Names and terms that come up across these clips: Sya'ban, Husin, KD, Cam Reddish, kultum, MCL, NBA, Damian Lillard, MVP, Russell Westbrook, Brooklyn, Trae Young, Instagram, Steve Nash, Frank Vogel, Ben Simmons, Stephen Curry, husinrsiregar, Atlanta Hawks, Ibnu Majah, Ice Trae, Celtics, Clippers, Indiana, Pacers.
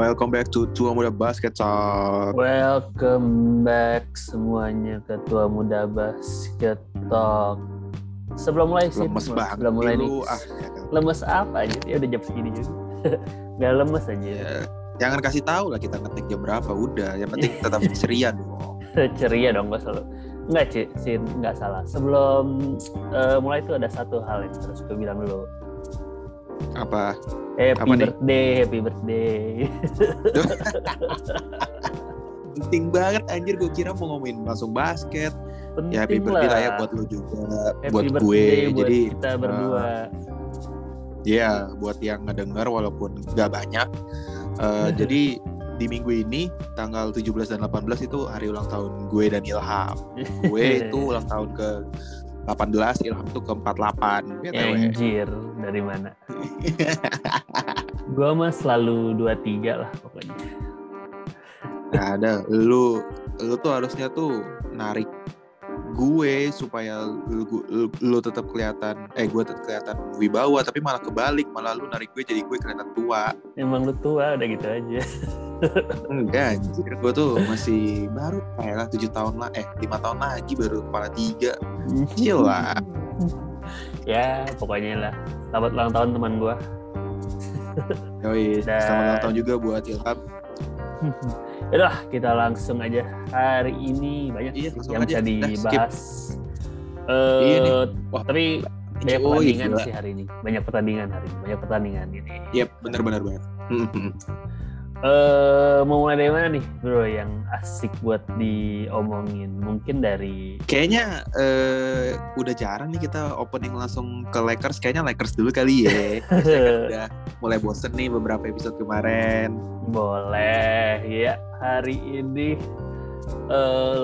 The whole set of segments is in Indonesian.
Welcome back to Tua Muda Basket Talk. Welcome back semuanya ke Tua Muda Basket Talk. Sebelum mulai sih, lemes apa aja? Ya udah jam segini juga. Gak lemes aja. Ya, jangan kasih tahu lah kita ngetik jam berapa. Udah, yang penting tetap ceria dong. Ceria dong, gak selalu. Enggak sih, nggak salah. Sebelum mulai itu ada satu hal yang harus gue bilang dulu. Apa? Happy birthday. Penting banget anjir, gue kira mau ngomongin langsung basket. Penting ya, happy birthday lah ya buat lo juga, happy buat gue. Jadi buat kita berdua. Ya, buat yang ngedengar walaupun gak banyak. Jadi di minggu ini tanggal 17 dan 18 itu hari ulang tahun gue dan Ilham. Gue itu ulang tahun ke 18, Ilham tuh ke 48. Anjir, dari mana? Gua mah selalu 23 lah pokoknya. Nah, ada lu tuh harusnya tuh narik gue supaya lu tetap kelihatan gue tetap kelihatan wibawa, tapi malah kebalik, malah lu narik gue jadi gue kelihatan tua. Emang lu tua udah gitu aja. Enggak, anjir, gue tuh masih baru kayak 5 tahun lagi baru kepala 3. Chill lah. Ya, pokoknya lah. Selamat ulang tahun teman gue. Yoi, selamat ulang tahun juga buat Ilham. Yaudah, kita langsung aja. Hari ini banyak yang bisa dibahas. Tapi banyak pertandingan sih hari ini. Banyak pertandingan ini. Iya, benar-benar banyak. Mau mulai dari mana nih, bro, yang asik buat diomongin? Mungkin dari kayaknya udah jarang nih kita opening langsung ke Lakers. Kayaknya Lakers dulu kali ya. Udah mulai bosen nih beberapa episode kemarin. Boleh ya. Hari ini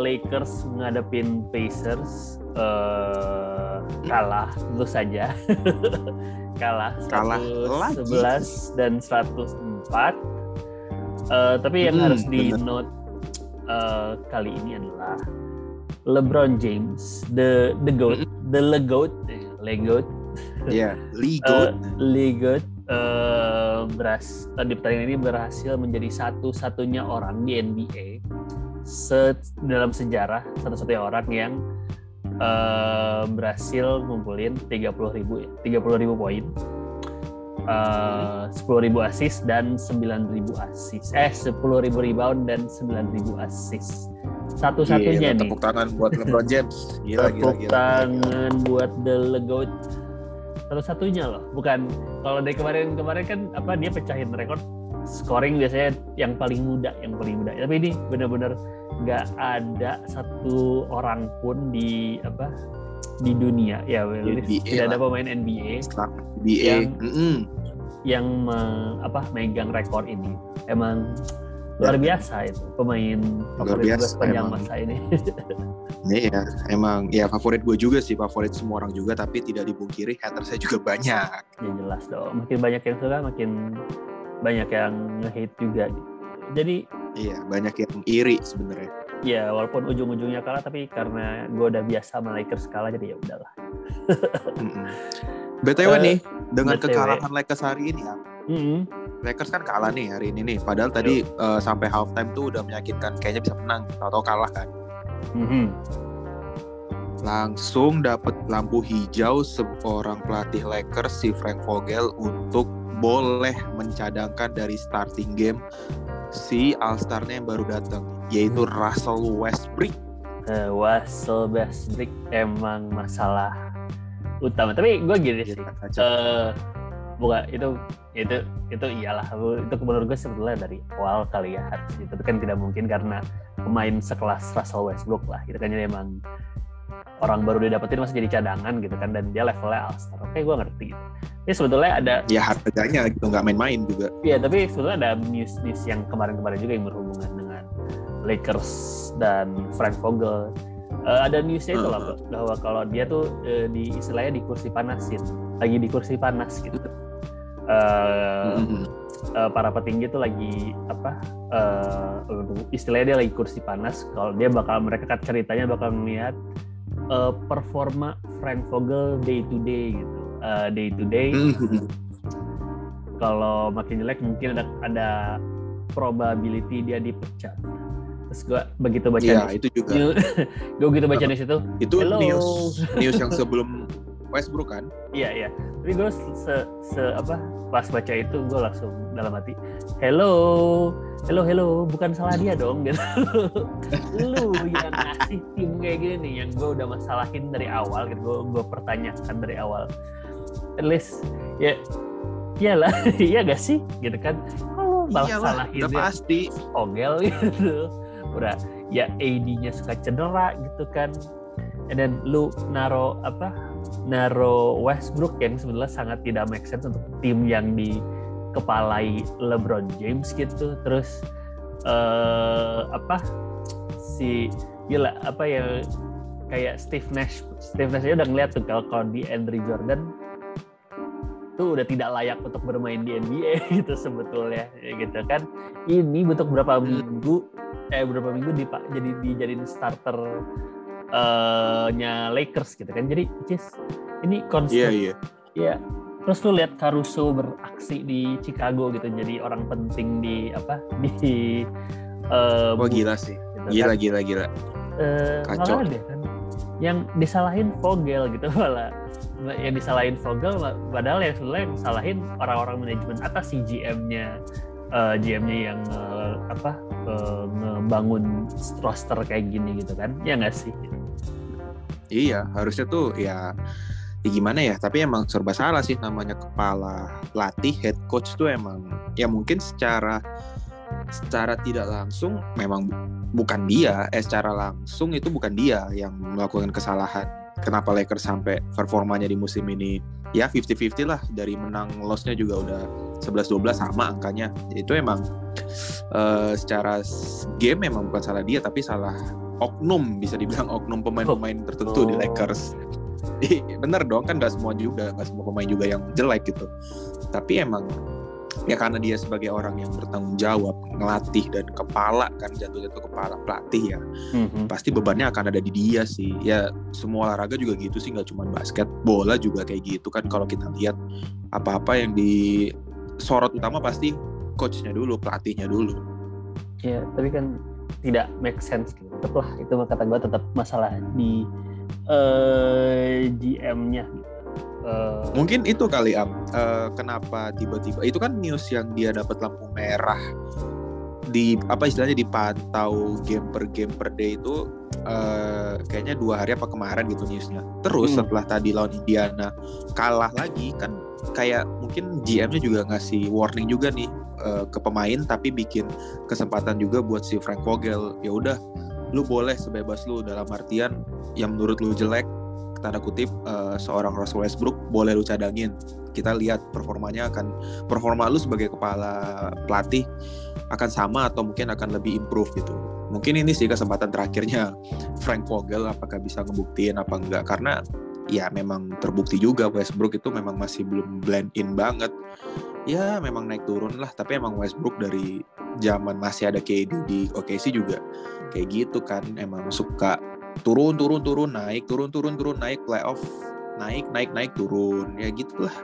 Lakers ngadepin Pacers, kalah tentu saja. Kalah 111 dan 104. Tapi yang harus di note kali ini adalah LeBron James, the goat. Ya, yeah, legoat. Di pertandingan ini berhasil menjadi satu-satunya orang di NBA dalam sejarah satu-satunya orang yang berhasil ngumpulin 30.000 poin. 10.000 assist dan 9.000 assist. 10.000 rebound dan 9.000 assist. Satu-satunya nih. Tepuk tangan buat LeBron James. Gila, tepuk tangan buat the Legout. Satu-satunya loh. Bukan kalau dari kemarin kan apa dia pecahin rekor scoring biasanya yang paling muda. Tapi ini benar-benar nggak ada satu orang pun di dunia ya, tidak ada pemain NBA yang megang rekor ini. Emang luar biasa itu, pemain favorit gue sepanjang masa ini. Iya, emang ya favorit semua orang juga, tapi tidak dipungkiri hatersnya juga banyak. Ya jelas dong, makin banyak yang suka makin banyak yang nge-hate juga. Jadi iya, banyak yang iri sebenarnya. Ya, walaupun ujung-ujungnya kalah, tapi karena gue udah biasa sama Lakers kalah, jadi ya udahlah. BTW nih, dengan kekalahan Lakers hari ini, Lakers kan kalah nih hari ini nih. Padahal tadi sampai halftime tuh udah meyakinkan, kayaknya bisa menang, atau kalah kan. Langsung dapet lampu hijau seorang pelatih Lakers, si Frank Vogel, untuk boleh mencadangkan dari starting game si All-Star-nya yang baru datang, yaitu Russell Westbrook. Emang masalah utama. Tapi gue gini sih, bukan itu iyalah, itu menurut gue sebetulnya dari awal kali ya harus gitu. Tapi kan tidak mungkin karena pemain sekelas Russell Westbrook lah gitu kan, jadi emang orang baru didapetin masih jadi cadangan gitu kan, dan dia levelnya All-Star. Oke, gue ngerti gitu. Ini sebetulnya ada ya harganya gitu, nggak main-main juga. Iya, tapi sebetulnya ada news yang kemarin-kemarin juga yang berhubungan dengan Lakers dan Frank Vogel. Ada newsnya itu loh, bahwa kalau dia tuh istilahnya di kursi panasin, lagi di kursi panas gitu. Para petinggi tuh lagi istilahnya dia lagi kursi panas. Kalau dia mereka ceritanya bakal melihat performa Frank Vogel day to day gitu. Kalau makin jelek mungkin ada probability dia dipecat. Terus gue begitu baca di situ itu news yang sebelum Westbrook kan? Iya. Tapi gue pas baca itu gue langsung dalam hati, hello, bukan salah dia dong gitu. Lu yang ngasih tim kayak gini yang gue udah masalahin dari awal gitu, gue pertanyakan dari awal. At least ya iyalah, iya gak sih gitu kan? Kalau salahin dia pasti ogel gitu. Udah ya AD-nya suka cedera gitu kan. And then lu naro Westbrook yang sebenarnya sangat tidak make sense untuk tim yang dikepalai LeBron James gitu. Terus yang kayak Steve Nash aja udah ngeliat tuh kalau di Andre Jordan tuh udah tidak layak untuk bermain di NBA gitu sebetulnya gitu kan. Ini butuh berapa minggu jadi dijadiin starter nya Lakers gitu kan. Jadi ini konsisten. Iya. Terus lu lihat Caruso beraksi di Chicago gitu, jadi orang penting gila sih. Gitu, gila. Kacau deh kan. Yang disalahin Vogel gitu malah. Yang disalahin Vogel padahal yang sebenarnya disalahin orang-orang manajemen atas si GM-nya yang ngebangun roster kayak gini gitu kan, ya nggak sih? Iya, harusnya tuh ya gimana ya, tapi emang serba salah sih, namanya kepala pelatih, head coach tuh emang ya mungkin secara tidak langsung memang bukan dia, secara langsung itu bukan dia yang melakukan kesalahan. Kenapa Lakers sampai performanya di musim ini ya 50-50 lah, dari menang loss-nya juga udah 11-12 sama angkanya. Itu emang secara game memang bukan salah dia, tapi salah oknum, bisa dibilang oknum pemain-pemain tertentu di Lakers. Bener dong kan, gak semua pemain juga yang jelek gitu. Tapi emang ya karena dia sebagai orang yang bertanggung jawab, ngelatih dan kepala kan, jatuh-jatuh kepala pelatih ya. Pasti bebannya akan ada di dia sih. Ya semua olahraga juga gitu sih, gak cuma basket, bola juga kayak gitu kan. Kalau kita lihat apa-apa yang disorot utama pasti coachnya dulu, pelatihnya dulu. Ya tapi kan tidak make sense gitu. Tetap lah, itu kata gue tetap masalah di GM-nya gitu. Mungkin itu kali kenapa tiba-tiba itu kan news yang dia dapat lampu merah di dipantau game per game per day itu kayaknya 2 hari apa kemarin gitu newsnya. Terus setelah tadi lawan Indiana kalah lagi kan, kayak mungkin GM-nya juga ngasih warning juga nih ke pemain, tapi bikin kesempatan juga buat si Frank Vogel. Ya udah, lu boleh sebebas lu, dalam artian yang menurut lu jelek, tanda kutip seorang Russell Westbrook boleh lu cadangin. Kita lihat performa lu sebagai kepala pelatih akan sama atau mungkin akan lebih improve gitu. Mungkin ini sih kesempatan terakhirnya Frank Vogel, apakah bisa ngebuktiin apa enggak, karena ya memang terbukti juga Westbrook itu memang masih belum blend in banget. Ya memang naik turun lah, tapi emang Westbrook dari zaman masih ada KD di OKC juga kayak gitu kan, emang suka turun naik naik, playoff naik turun, ya gitulah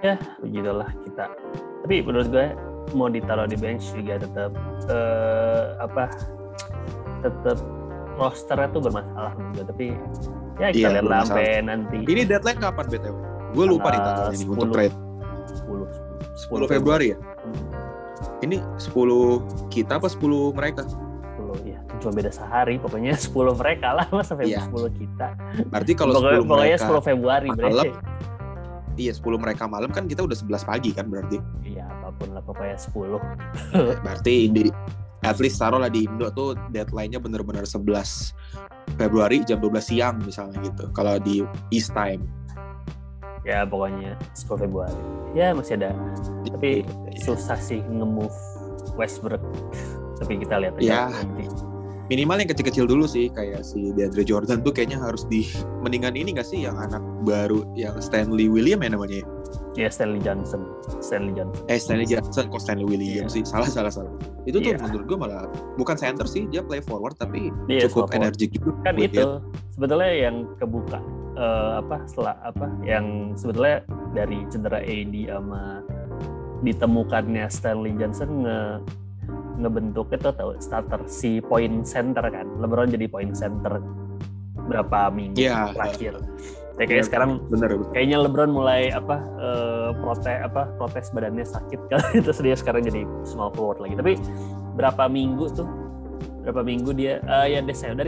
ya begitulah kita. Tapi menurut gue mau ditaruh di bench juga tetap rosternya tuh bermasalah juga. Tapi ya kita lihat sampai nanti. Ini deadline kapan BTW? Gue lupa nih tanggalnya ini untuk trade. 10 Februari ya. Ini 10 kita apa 10 mereka? Cuma beda sehari, pokoknya 10 mereka lah sampai 10 kita. Berarti kalau 10 mereka 10 Februari berarti. Iya, 10 mereka malam kan kita udah 11 pagi kan berarti. Iya, apapun lah pokoknya 10. Berarti at least taruhlah di Indo tuh deadline-nya benar-benar 11 Februari jam 12 siang misalnya gitu. Kalau di East Time. Ya, pokoknya 10 Februari. Ya, masih ada. Tapi susah sih nge-move Westbrook. Tapi kita lihat aja nanti. Minimal yang kecil-kecil dulu sih, kayak si DeAndre Jordan tuh kayaknya harus mendingan ini nggak sih, yang anak baru yang Stanley William ya namanya? Ya Stanley Johnson. Stanley Johnson kok Stanley William sih? Salah. Itu tuh menurut gue malah bukan center sih, dia play forward tapi cukup energik juga. Kan itu sebetulnya yang kebuka setelah yang sebetulnya dari cedera AD sama ditemukannya Stanley Johnson ngebentuk itu starter si point center kan, LeBron jadi point center berapa minggu terakhir. Ya, kayaknya sekarang kayaknya LeBron mulai protes badannya sakit kan, terus dia sekarang jadi small forward lagi. Tapi berapa minggu dia Desember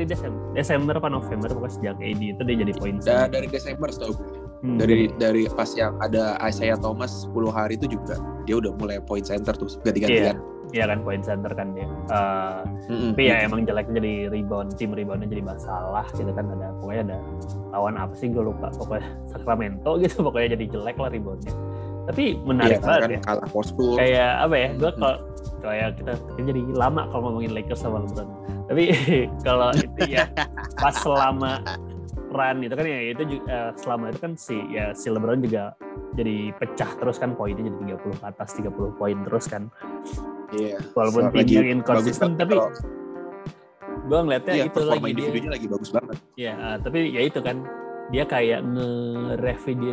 apa November pokoknya sejak AD itu dia jadi point center. Dari Desember setahu gue. Dari pas yang ada Isaiah Thomas 10 hari itu juga dia udah mulai point center tuh ganti-gantian. Iya kan point center kan dia. Tapi ya emang jeleknya jadi reboundnya jadi masalah gitu kan, ada pokoknya ada lawan apa sih gue lupa, pokoknya Sacramento gitu, pokoknya jadi jelek lah reboundnya. Tapi menarik banget kan, ya. Kalah Wolfsburg. Kayak apa ya? Gue kalau kayak kita jadi lama kalau ngomongin Lakers sama LeBron. Tapi kalau itu ya pas selama run itu kan ya itu selama itu kan si LeBron juga jadi pecah terus kan, poinnya jadi 30 ke atas 30 poin terus kan. Iya. Yeah. Walaupun timnya inconsistent tapi gue ngeliatnya itu lagi dia lagi bagus banget. Iya, tapi ya itu kan dia kayak redefine dia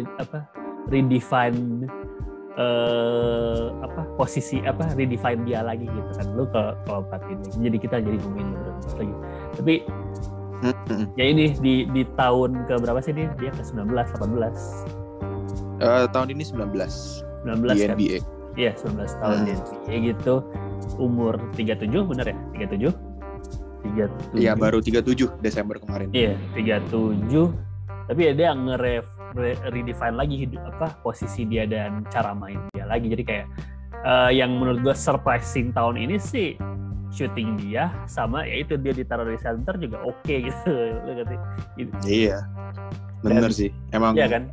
lagi gitu kan. Lu kalau patin jadi kita jadi ngomongin LeBron lagi. Tapi ya ini di tahun ke berapa sih dia ke 19, 18? Tahun ini 19. 19 di kan? NBA. Iya, 19 tahun di NBA gitu. Umur 37 benar ya? 37? Iya, baru 37 Desember kemarin. Iya, 37. Tapi ya dia redefine lagi posisi dia dan cara main dia lagi. Jadi kayak yang menurut gue surprising tahun ini sih shooting dia sama ya itu dia ditaruh di center juga oke gitu lo ngerti gitu. Iya benar sih emang iya kan?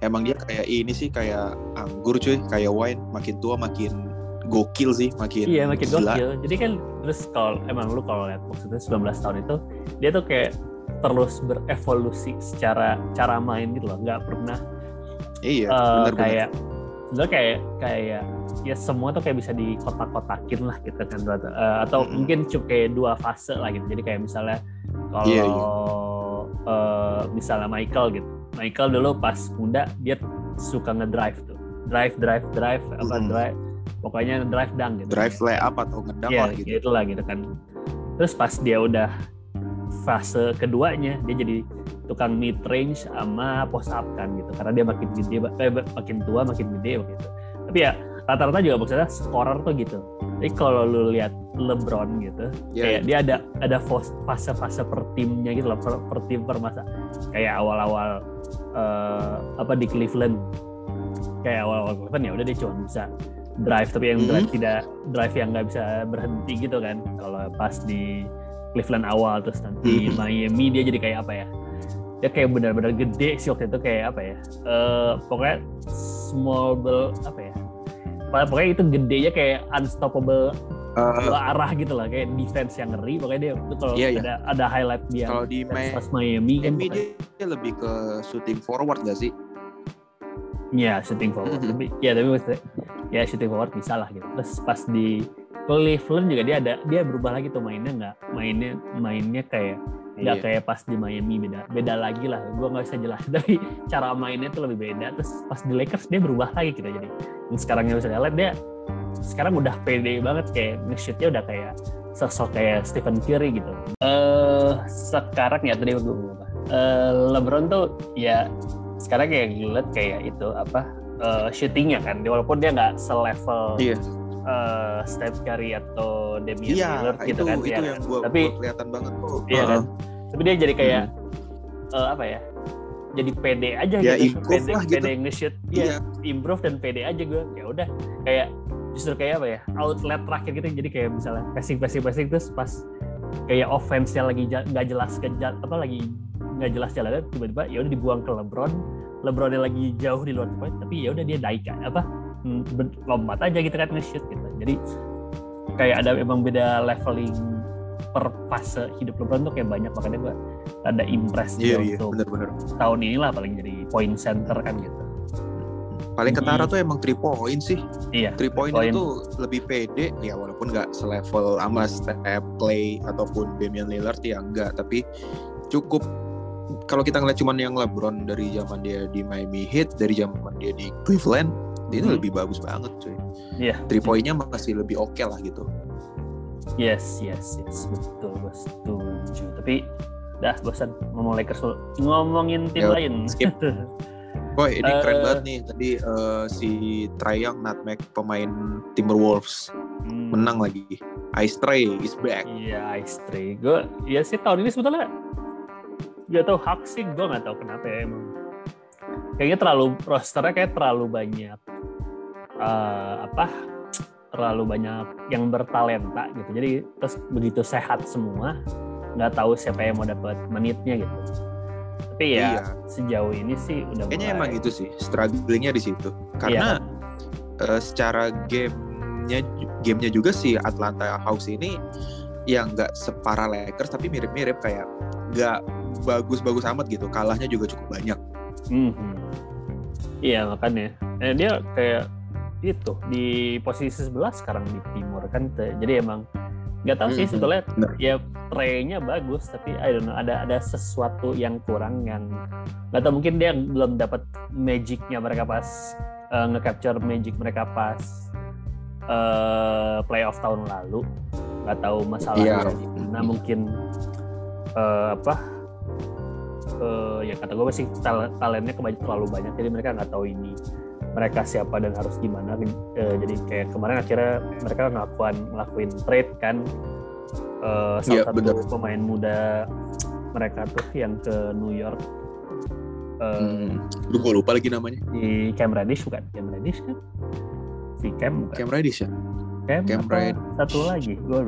Emang dia kayak ini sih kayak anggur cuy, kayak wine, makin tua makin gokil sih, makin gila. Gokil jadi kan terus kalau emang lu kalau lihat maksudnya 19 tahun itu dia tuh kayak terus berevolusi secara cara main gitu loh, nggak pernah benar sebenarnya kayak ya semua tuh kayak bisa dikotak-kotakin lah gitu kan, atau mungkin cukup kayak dua fase lah gitu. Jadi kayak misalnya kalau misalnya Michael dulu pas muda dia suka ngedrive tuh, drive drive, pokoknya drive dunk gitu, drive layup atau ngedunk gitu itulah gitu kan. Terus pas dia udah fase keduanya dia jadi tukang mid range sama post up kan gitu, karena dia makin gede makin tua makin gede gitu. Tapi ya rata-rata juga maksudnya scorer tuh gitu. Jadi kalau lu lihat LeBron gitu, kayak dia ada fase-fase per timnya gitu loh, per tim per masa. Kayak awal-awal di Cleveland. Kayak awal-awal Cleveland ya udah dia cuma bisa drive, tapi yang drive yang nggak bisa berhenti gitu kan. Kalau pas di Cleveland awal, terus nanti Miami dia jadi kayak apa ya? Dia kayak benar-benar gede sih waktu itu, kayak apa ya? Pokoknya small ball apa ya? Pokoknya itu gedenya kayak unstoppable arah gitu lah, kayak defense yang ngeri. Pokoknya dia itu kalau ada highlight dia kalau di Miami kan dia lebih ke shooting forward gak sih? Ya shooting forward tapi shooting forward bisa lah gitu. Terus pas di Cleveland juga dia berubah lagi tuh mainnya, mainnya kayak nggak kayak pas di Miami, beda lagi lah, gue nggak bisa jelasin tapi cara mainnya tuh lebih beda. Terus pas di Lakers dia berubah lagi gitu, jadi sekarang yang bisa lihat dia sekarang udah pede banget, kayak nge-shootnya udah kayak sosok kayak Stephen Curry gitu. Sekarang ya tadi gue apa? LeBron tuh ya sekarang kayak gila kayak itu shootingnya kan, walaupun dia nggak selevel Steph Curry atau Damian Lillard gitu kan itu ya. Yang tapi kelihatan banget tuh. Iya kan. Tapi dia jadi kayak jadi pede aja ya, gitu. Pede nge-shoot. Iya, improve dan pede aja gue. Ya udah kayak justru kayak outlet terakhir gitu. Jadi kayak misalnya passing terus pas kayak offense-nya lagi nggak jelas jalannya, tiba-tiba ya udah dibuang ke LeBron. LeBronnya lagi jauh di luar poin, tapi ya udah dia daik lompat aja gitu kan, nge-shoot gitu. Jadi kayak ada emang beda leveling per fase hidup LeBron tuh kayak banyak, makanya gue ada impress untuk tahun inilah paling jadi point center kan gitu. Paling ketara tuh emang 3 point sih. Iya, 3 point itu lebih pede ya, walaupun gak selevel sama Steph, Clay ataupun Damian Lillard ya enggak, tapi cukup. Kalau kita ngeliat cuman yang LeBron dari zaman dia di Miami Heat, dari zaman dia di Cleveland Dia ini lebih bagus banget cuy. Iya. 3 poinnya masih lebih oke lah gitu. Yes, betul, gue setuju. Tapi dah bosan ngomong Lakers, ngomongin tim lain. Skip. Boy, ini keren banget nih tadi si Trae Young nutmeg pemain Timberwolves. Menang lagi. Ice Trae is back. Iya, Ice Trae. Gue ya sih tahun ini sebetulnya gak tau hak sih, gue gak tau kenapa ya emang. Kayaknya terlalu rosternya kayak terlalu banyak terlalu banyak yang bertalenta gitu. Jadi terus begitu sehat semua, nggak tahu siapa yang mau dapat menitnya gitu. Tapi ya sejauh ini sih udah kayaknya mulai... emang itu sih strugglingnya di situ. Karena secara gamenya juga si Atlanta Hawks ini yang nggak separah Lakers tapi mirip-mirip, kayak nggak bagus-bagus amat gitu. Kalahnya juga cukup banyak. Iya makanya dia kayak itu di posisi 11 sekarang di timur kan, jadi emang nggak tahu sih sebetulnya ya trennya bagus tapi I don't know, ada sesuatu yang kurang yang nggak tahu, mungkin dia belum dapat magicnya mereka pas nge-capture magic mereka pas playoff tahun lalu, nggak tahu masalahnya nah mungkin ya kata gue masih talentnya terlalu banyak, jadi mereka nggak tahu ini mereka siapa dan harus gimana. Jadi kayak kemarin akhirnya mereka ngelakuin trade kan, salah satu pemain muda mereka tuh yang ke New York. Lupa lagi namanya. Di Cam Reddish bukan? Cam Reddish kan? Si Cam bukan? Cam Reddish ya? Cam Reddish. Satu lagi, gue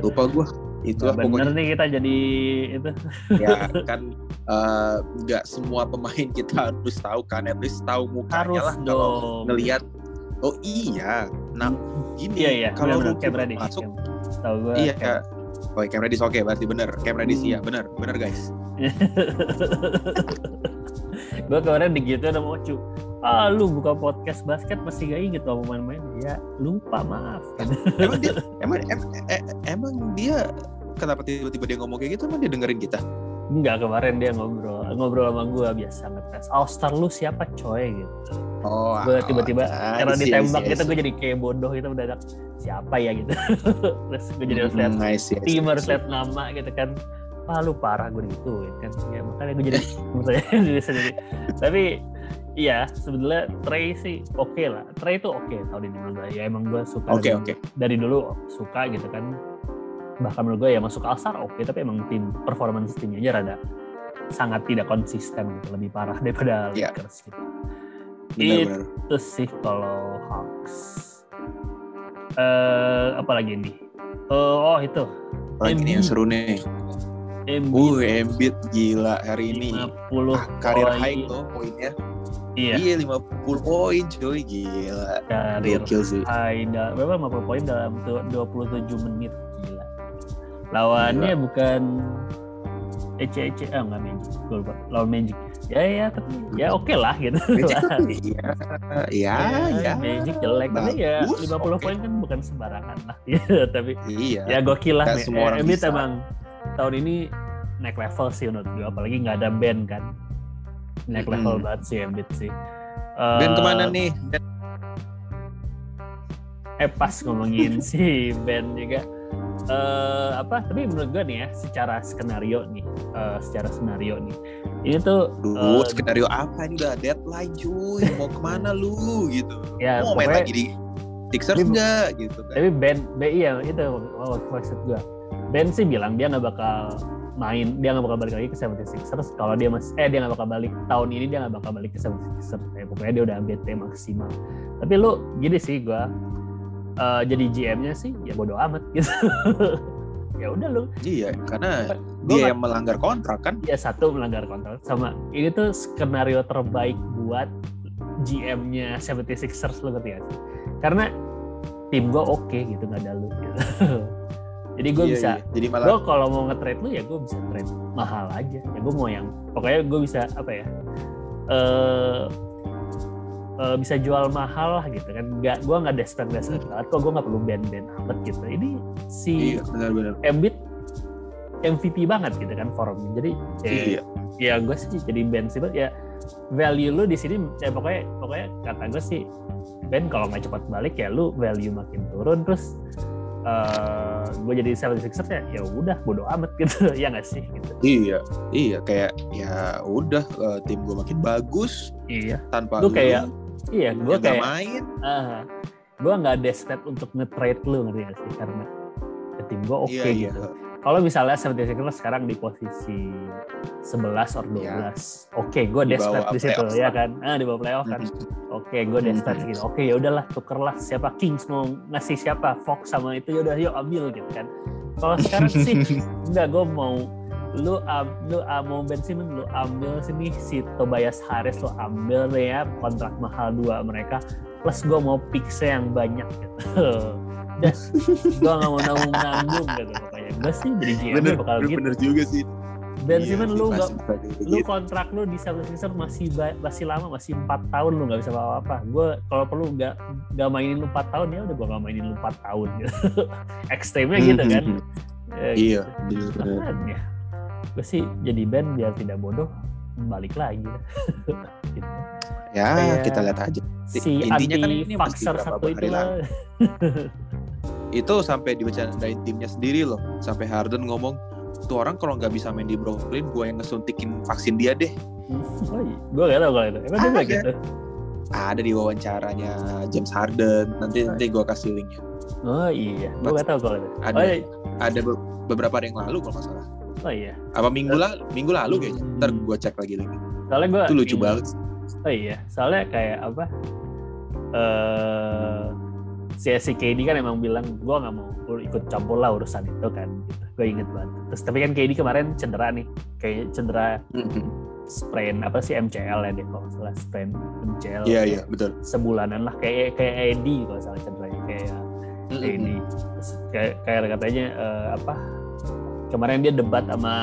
lupa gue. Itulah pokoknya. Bener nih kita jadi itu. Ya kan nggak semua pemain kita harus tahu kan, at least tahu mukanya harus lah kalau ngelihat. Oh iya, nah gini kalau Cam Reddish masuk. Tahu gua. Iya. Oh, Cam Reddish oke, berarti bener. Cam Reddish ya, bener guys. Gue kemarin digitu udah mau cu. Lu buka podcast basket masih gak inget loh main-main. Ya lupa, maaf. Emang dia kenapa tiba-tiba dia ngomong kayak gitu? Emang dia dengerin kita? Enggak, kemarin dia ngobrol sama gue biasa ngetes. All-star lu siapa coy gitu. Gue tiba-tiba karena ditembak gitu gue jadi kayak bodoh gitu mendadak. Siapa ya gitu. Terus gue jadi harus lihat tim, harus lihat nama gitu kan. Lu parah gue gitu kan. Ya makanya gue jadi misalnya sendiri. Tapi iya, sebenarnya Trae sih oke lah. Trae itu oke tahun ini menurut gue. Ya emang gue suka dari dulu suka gitu kan. Bahkan menurut gue ya masuk All-Star oke, tapi emang performance timnya aja rada sangat tidak konsisten gitu, lebih parah daripada Lakers gitu. Benar. Itu sih kalau Hawks. Apalagi ini? Itu. Apalagi ini yang seru nih. Embiid gila hari ini. 50 karir high tuh poinnya. Iya 50 poin coy, gila. Gokil sih. Berapa 50 poin dalam 27 menit, gila. Lawannya bukan ECE, enggak Magic. Gue lupa. Lawan Magic. Ya tapi ya oke lah gitu. Iya. Magic jelek tapi ya 50 poin kan bukan sembarangan lah. Tapi ya gokil lah nih. Embiid emang tahun ini naik level sih menurut gue, apalagi nggak ada Ben kan. Naik level banget sih Embiid sih. Ben kemana nih? Pas ngomongin si Ben juga. Tapi menurut gue nih ya, secara skenario nih. Ini tuh. Skenario apa nih? Gak deadline cuy. Mau kemana lu gitu? Ya, mau main lagi di Sixers nggak gitu kan? Tapi Ben itu maksud gue. Ben sih bilang dia nggak bakal balik lagi ke 76ers kalau dia masih dia nggak bakal balik tahun ini, dia nggak bakal balik ke 76ers pokoknya dia udah BT maksimal. Tapi lu gini sih, gue jadi GM-nya sih ya bodo amat gitu. Ya udah lu karena dia yang melanggar kontrak kan, ya satu melanggar kontrak sama ini tuh skenario terbaik buat GM-nya 76ers, lu ngerti gak sih? Karena tim gue gitu, nggak ada lu gitu. Jadi gue bisa, malah... gue kalau mau nge-trade lu ya gue bisa trade mahal aja. Ya gue mau yang, pokoknya gue bisa bisa jual mahal lah gitu kan. Gue nggak desperate banget kok, gue nggak perlu band-band amat gitu. Ini si Embiid MVP banget gitu kan formnya. Jadi ya gue sih jadi Ben Simmons ya, value lu di sini ya, pokoknya kata gue sih Ben kalau nggak cepat balik ya lu value makin turun. Terus gue jadi 76ers ya udah bodo amat gitu ya nggak sih gitu. Iya kayak ya udah tim gue makin bagus tanpa lu kayak gue kayak main gue nggak ada step untuk nge-trade lu ngerti nggak sih, karena ya, tim gue oke gitu. Kalau misalnya 76ers sekarang di posisi 11 or 12 gue ada step di situ ya kan, di bawah playoff kan gue ada step gitu, oke ya udahlah tukerlah siapa, Kings mau ngasih siapa, Fox sama itu, ya udah yuk ambil gitu kan. Kalau sekarang sih enggak, gue mau lu mau Ben Simmons lu ambil sini, si Tobias Harris lu ambil ya, kontrak mahal dua mereka, plus gue mau pick-nya yang banyak gitu. Dan gue gak mau nanggung gitu pokoknya. Gue sih jadi GM bakal gitu. Bener juga sih. Ben Simmons lu kontrak lu di Celtics masih lama, masih 4 tahun lu gak bisa apa-apa. Gue kalau perlu gak mainin lu 4 tahun ya udah gue gak mainin lu 4 tahun gitu. Ekstremnya gitu kan. Iya bener-bener. Gue sih jadi Ben biar tidak bodoh balik lagi gitu. Ya kita lihat aja. Si intinya kan ini faktor satu itu lah. Itu sampai dibecandain timnya sendiri loh. Sampai Harden ngomong, tuh orang kalau nggak bisa main di Brooklyn, gue yang ngesuntikin vaksin dia deh. Gue nggak tahu kalau itu. Emang dia gitu? Ada di wawancaranya James Harden. Nanti gue kasih linknya. Oh iya, gue nggak tahu kalau itu. Ada beberapa hari yang lalu kalau nggak salah. Oh iya. Apa minggu lalu kayaknya. Ntar gue cek lagi linknya. Soalnya gue itu lucu banget. Oh iya, soalnya kayak apa? Si KD kan emang bilang gue nggak mau ikut campur lah urusan itu kan. Gitu. Gue inget banget. Terus tapi kan KD kemarin cedera nih, kayak cedera sprain apa sih MCL ya deh kalau salah, sprain MCL. Iya betul. Sebulanan lah kayak AD kalau salah cederanya kayak AD. Terus, kayak katanya apa? Kemarin dia debat sama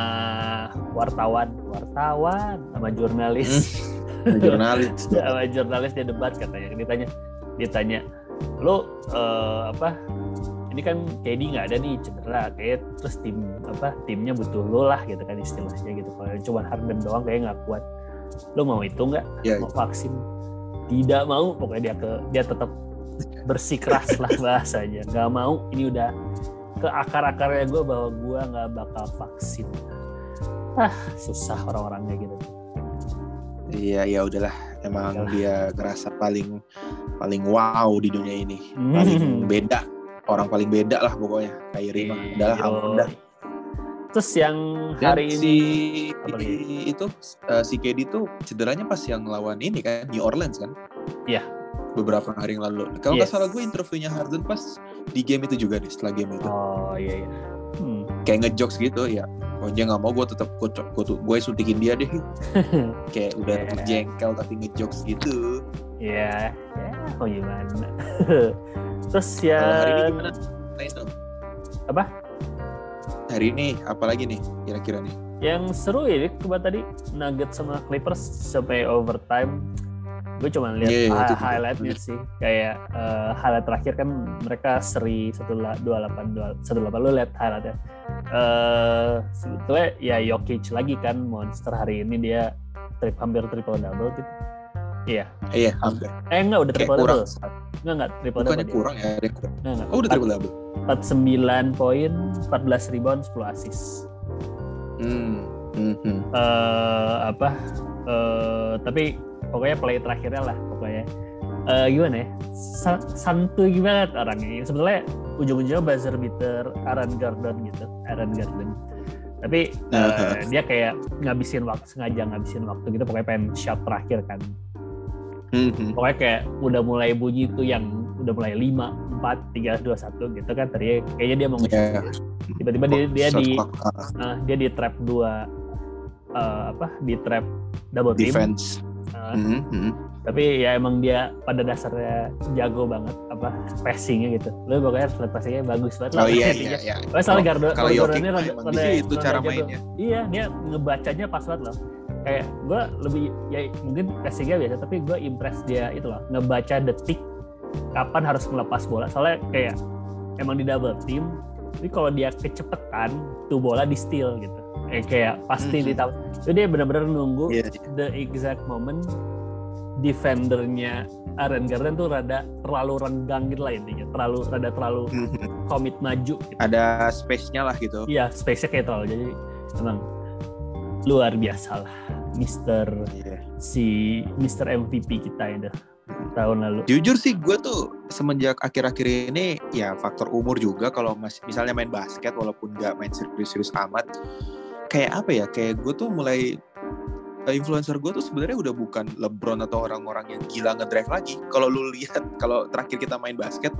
wartawan sama jurnalis. Jurnalis dia debat katanya. Ditanya, lo apa? Ini kan KD nggak ada nih cedera, kayak terus timnya butuh lo lah gitu kan istilahnya gitu. Kalau cuma Harden doang kayak nggak kuat. Lo mau itu nggak? Mau vaksin? Tidak mau. Pokoknya dia tetap bersikeras lah bahasanya. Nggak mau. Ini udah ke akar-akarnya gue bahwa gue nggak bakal vaksin. Susah orang-orangnya gitu. Iya udahlah, emang dia ngerasa paling wow di dunia ini, paling beda lah pokoknya. Kyrie mah udahlah, ampun dah. Terus yang hari si KD tuh cederanya pas yang lawan ini kan New Orleans kan? Iya. Beberapa hari yang lalu. Kalau nggak salah gue interviewnya Harden pas di game itu juga deh, setelah game itu. Oh iya. Kayak ngejokes gitu ya. Oh dia nggak mau, gue tetap gue suntikin dia deh. Kayak udah jengkel tapi ngejokes gitu. Kok gimana? Terus ya. Hari ini gimana? Apa? Hari ini apalagi nih kira-kira nih? Yang seru ya, coba tadi Nuggets sama Clippers sampai overtime. Gue cuma lihat highlightnya sih. Kayak highlight terakhir kan mereka seri 1-28. Lo lihat highlightnya. Sebetulnya ya Jokic lagi kan monster hari ini, dia hampir triple double gitu. Iya hampir. Enggak udah triple double. Enggak triple double. Bukannya kurang ya, dia kurang. Oh udah triple double. 49 poin, 14 rebound, 10 assist. Tapi pokoknya play terakhirnya lah pokoknya. Gimana ya, santuy banget orangnya. Sebetulnya ujung-ujungnya buzzer beater Aaron Gordon. Tapi dia kayak sengaja ngabisin waktu gitu, pokoknya pengen shot terakhir kan. Pokoknya kayak udah mulai bunyi tuh yang udah mulai 5, 4, 3, 2, 1 gitu kan. Tadi kayaknya dia mau tiba-tiba dia di trap 2 di trap double team defense. Tapi ya emang dia pada dasarnya jago banget apa passingnya gitu. Lu pokoknya flat passingnya bagus banget lah. Iya. Soalnya kalau Jokic emang itu cara mainnya. Iya, dia ngebacanya pas banget loh. Kayak gue lebih ya mungkin passingnya biasa, tapi gue impress dia itu loh, ngebaca detik kapan harus melepas bola. Soalnya kayak emang di double team Tapi kalau dia kecepetan, tuh bola di steal gitu. Kayak pasti ditambah. Jadi dia benar-benar nunggu the exact moment defendernya Aaron Gordon tuh rada terlalu renggang gitu lah intinya. Terlalu komit maju. Gitu. Ada space-nya lah gitu. Iya, space-nya kayak terlalu. Jadi emang luar biasa lah Mr. MVP kita itu tahun lalu. Jujur sih gue tuh semenjak akhir-akhir ini ya faktor umur juga, kalau misalnya main basket walaupun gak main serius-serius amat, kayak apa ya, kayak gue tuh mulai influencer gue tuh sebenarnya udah bukan LeBron atau orang-orang yang gila ngedrive lagi. Kalau lu lihat kalau terakhir kita main basket,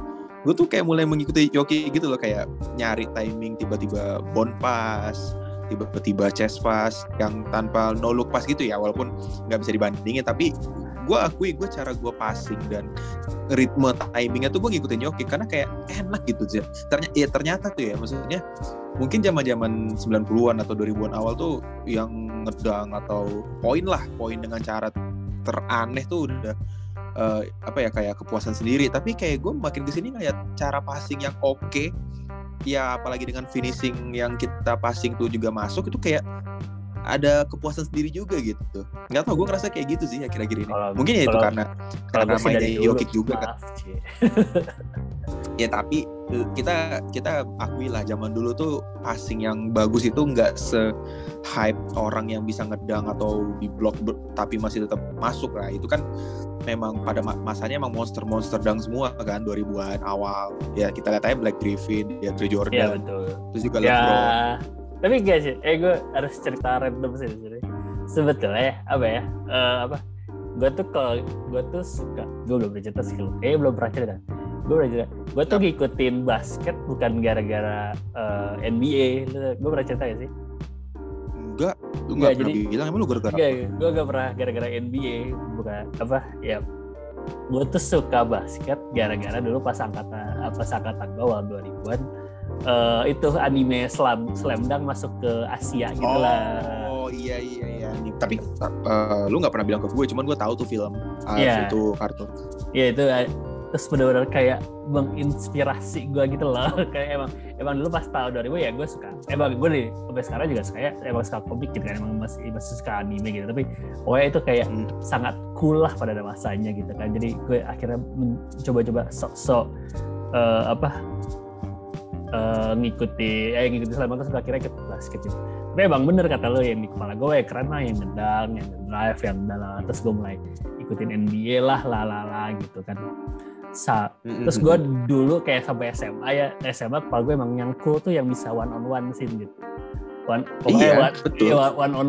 gue tuh kayak mulai mengikuti Jokic gitu loh, kayak nyari timing, tiba-tiba bond pass, tiba-tiba chest pass yang tanpa no look pass gitu ya, walaupun gak bisa dibandingin, tapi gue akui gue cara gue passing dan ritme timingnya tuh gue ngikutin Jokic karena kayak enak gitu. Ternyata tuh ya, maksudnya mungkin zaman-zaman 90-an atau 2000-an awal tuh yang ngedang atau poin dengan cara teraneh tuh udah kayak kepuasan sendiri. Tapi kayak gue makin kesini ngeliat cara passing yang oke, ya apalagi dengan finishing yang kita passing tuh juga masuk, itu kayak ada kepuasan sendiri juga gitu. Gak tau, gue ngerasa kayak gitu sih akhir-akhir ini. Mungkin ya itu karena mainnya Jokic juga kan. Ya tapi kita akui lah zaman dulu tuh passing yang bagus itu nggak se-hype orang yang bisa ngedang atau di blok tapi masih tetap masuk lah. Itu kan memang pada masanya emang monster-monster dang semua kan 2000-an awal. Ya kita lihat aja Blake Griffin, ya Trae Jordan. Iya betul. Terus juga LeBron. Tapi guys, gue harus cerita random sih. Sebetulnya gue tuh suka, gue belum cerita skill. Belum pernah cerita. Gue tuh ngikutin basket bukan gara-gara NBA. Gue pernah cerita gak sih? Enggak, lu gak pernah bilang, emang lu gara-gara apa? Gue gak pernah gara-gara NBA, gue tuh suka basket gara-gara dulu pas angkatan bawah 2000-an. Itu anime Slam Dunk masuk ke Asia gitu lah. Oh iya. Tapi lu nggak pernah bilang ke gue, cuman gue tahu tuh film itu kartun. Iya itu terus benar-benar kayak menginspirasi gue gitu loh. Kayak emang dulu pas tahun 2000 ya gue suka. Gue nih sampai sekarang juga suka ya. Emang suka komik gitu kan, emang masih suka anime gitu. Tapi pokoknya itu kayak sangat cool lah pada masanya gitu kan. Jadi gue akhirnya mencoba-coba ngikuti Slam Dunk, terus akhirnya ikut basket gitu. Tapi emang bener kata lo, yang di kepala gue keren lah, yang ngedang, yang drive, yang dalam. Terus gue mulai ikutin NBA lah gitu kan. Terus gue dulu kayak sampai SMA ya, kepala gue emang yang cool tuh yang bisa one on one scene gitu. One on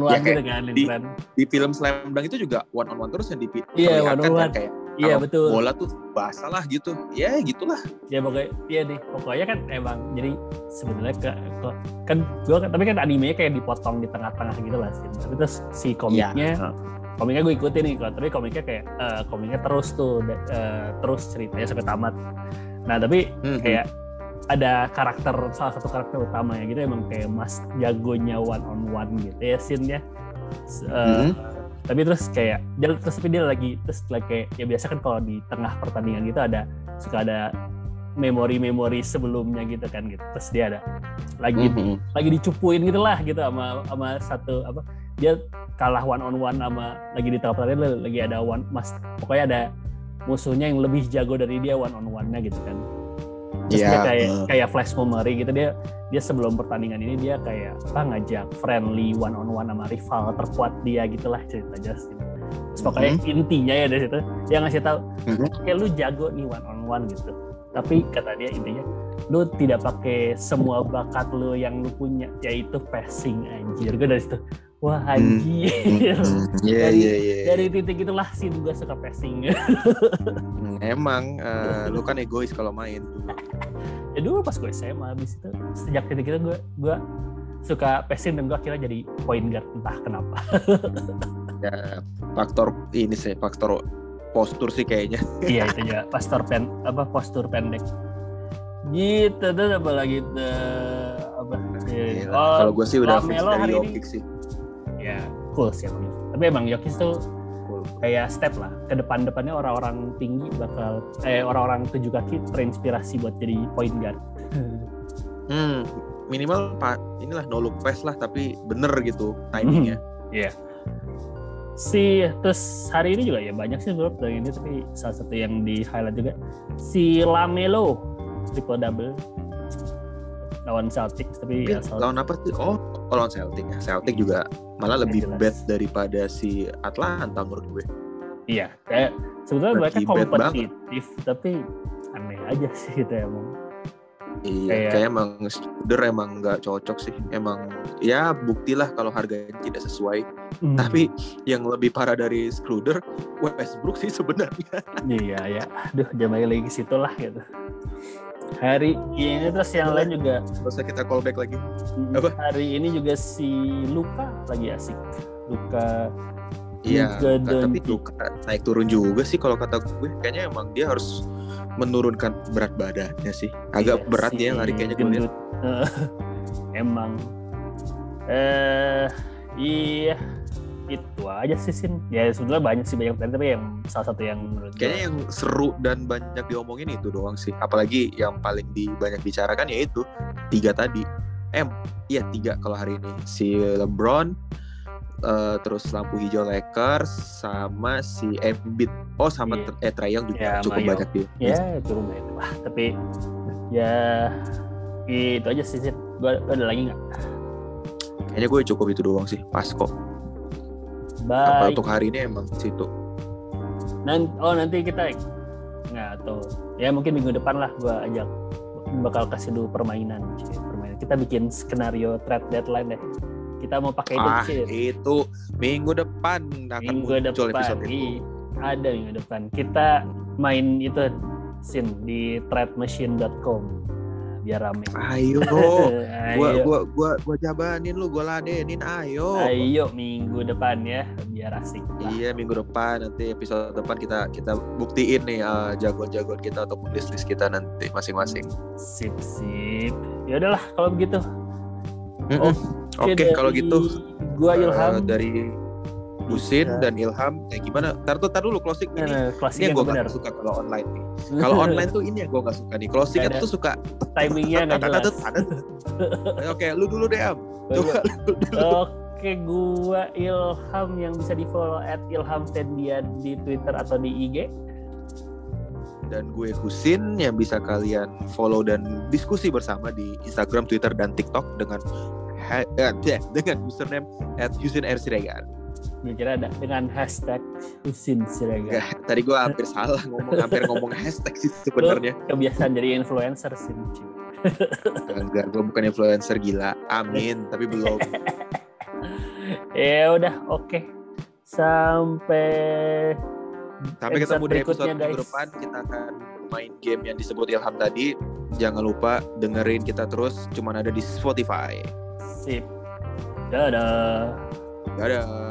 one gitu kan. Di film Slam Dunk itu juga one on one terus yang dipilihkan kayak iya betul. Bola tuh basah lah gitu. Ya gitulah. Ya pokoknya pokoknya kan emang jadi sebenarnya kan gue tapi kan animenya kayak dipotong di tengah-tengah gitu lah sih. Tapi terus si komiknya komiknya gue ikutin nih, tapi komiknya kayak komiknya terus ceritanya sampai tamat. Nah, tapi kayak ada salah satu karakter utama yang gitu emang kayak mas jagonya one on one gitu ya scene-nya. Tapi terus dia lagi ya biasa kan kalau di tengah pertandingan gitu ada memori-memori sebelumnya gitu kan gitu. Terus dia ada lagi dicupuin gitu lah gitu sama satu dia kalah one on one sama lagi di tengah pertandingan lagi ada pokoknya ada musuhnya yang lebih jago dari dia one on one-nya gitu kan. Terus dia kayak flash memory gitu, dia sebelum pertandingan ini dia kayak ngajak friendly one on one sama rival terkuat dia gitulah ceritanya. Terus pokoknya intinya ya dari situ dia ngasih tahu kayak lu jago nih one on one gitu, tapi kata dia intinya lu tidak pakai semua bakat lu yang lu punya, yaitu passing. Anjir, gue dari situ wah anjir. Dari titik itulah scene gue suka passing. Emang lu kan egois kalau main. Ya dulu pas gue SMA, abis itu sejak titik itu gue suka passing dan gue akhirnya jadi point guard entah kenapa. Ya faktor postur sih kayaknya. Iya itu juga postur pendek. Gitu tuh apalagi kalau gue sih udah fix dari Jokic sih. Ya cool sih emang. Tapi emang Jokic tuh kayak step lah ke depan-depannya, orang-orang tinggi bakal orang-orang tujuh kaki terinspirasi buat jadi point guard. Minimal inilah no look pass lah, tapi bener gitu timingnya. Iya. Si terus hari ini juga ya banyak sih bro dari ini, tapi salah satu yang di highlight juga si Lamelo triple double lawan Celtics, tapi ya, lawan apa sih? Oh lawan Celtics. Celtics juga malah lebih jelas bad daripada si Atlanta menurut gue. Iya, kayak sebetulnya mereka kompetitif tapi aneh aja sih gitu emang. Iya, kayak emang Schroder emang nggak cocok sih, emang ya buktilah kalau harganya tidak sesuai. Tapi yang lebih parah dari Schroder, Westbrook sih sebenarnya. Iya ya, aduh jangan lagi ke situ lah gitu. Hari ini terus yang lain juga. Terus kita call back lagi. Apa? Hari ini juga si Luka lagi asik. Luka. Iya, tapi Luka naik turun juga sih kalau kata gue. Kayaknya emang dia harus menurunkan berat badannya sih. Agak berat si ya lari kayaknya gue. Emang iya itu aja sih Sin. Ya sebetulnya banyak sih banyak tren, tapi yang salah satu yang menurut kayaknya gue yang seru dan banyak diomongin itu doang sih. Apalagi yang paling banyak bicarakan yaitu 3 tadi. Iya 3 kalau hari ini si LeBron, terus lampu hijau Lakers sama si Embiid, sama Trae Young juga cukup banyak dia. Ya cukup banyak. Wah tapi ya itu aja sih. Gua ada lagi nggak? Kayaknya gue cukup itu doang sih. Pas kok. Baik. Untuk hari ini emang situ. Nanti kita nggak tahu. Ya mungkin minggu depan lah gue ajak. Bakal kasih dulu permainan. Kita bikin skenario trade deadline deh. Kita mau pakai itu minggu depan akan muncul episode itu. Ada minggu depan. Kita main itu scene di threadmachine.com biar rame. Ayo. gua jabanin lu, gua ladenin ayo. Ayo minggu depan ya biar asik lah. Iya minggu depan, nanti episode depan kita buktiin nih jagoan-jagoan kita atau list-list kita nanti masing-masing. Sip. Ya udahlah kalau begitu. Oke, kalau gitu gua Ilham dari Husin dan Ilham gimana? Tar dulu closing ini. Ini yang gue gak suka kalau online nih. Kalau online tuh ini yang gue gak suka nih. Closing itu suka timingnya gak jelas. Oke, lu dulu deh Am. Oke, gue Ilham yang bisa di follow @ilhamstendian di Twitter atau di IG. Dan gue Husin yang bisa kalian follow dan diskusi bersama di Instagram, Twitter, dan TikTok dengan username @husinrsiregar. Gue kira ada dengan hashtag Husin Siregar. Tadi gue hampir salah ngomong hashtag sih sebenarnya. Kebiasaan jadi influencer sih. Enggak, gue bukan influencer gila. Amin, tapi belum. Ya udah, oke. Sampai ketemu di episode minggu depan. Kita akan main game yang disebut Ilham tadi. Jangan lupa dengerin kita terus, cuman ada di Spotify. Sip. Dadah.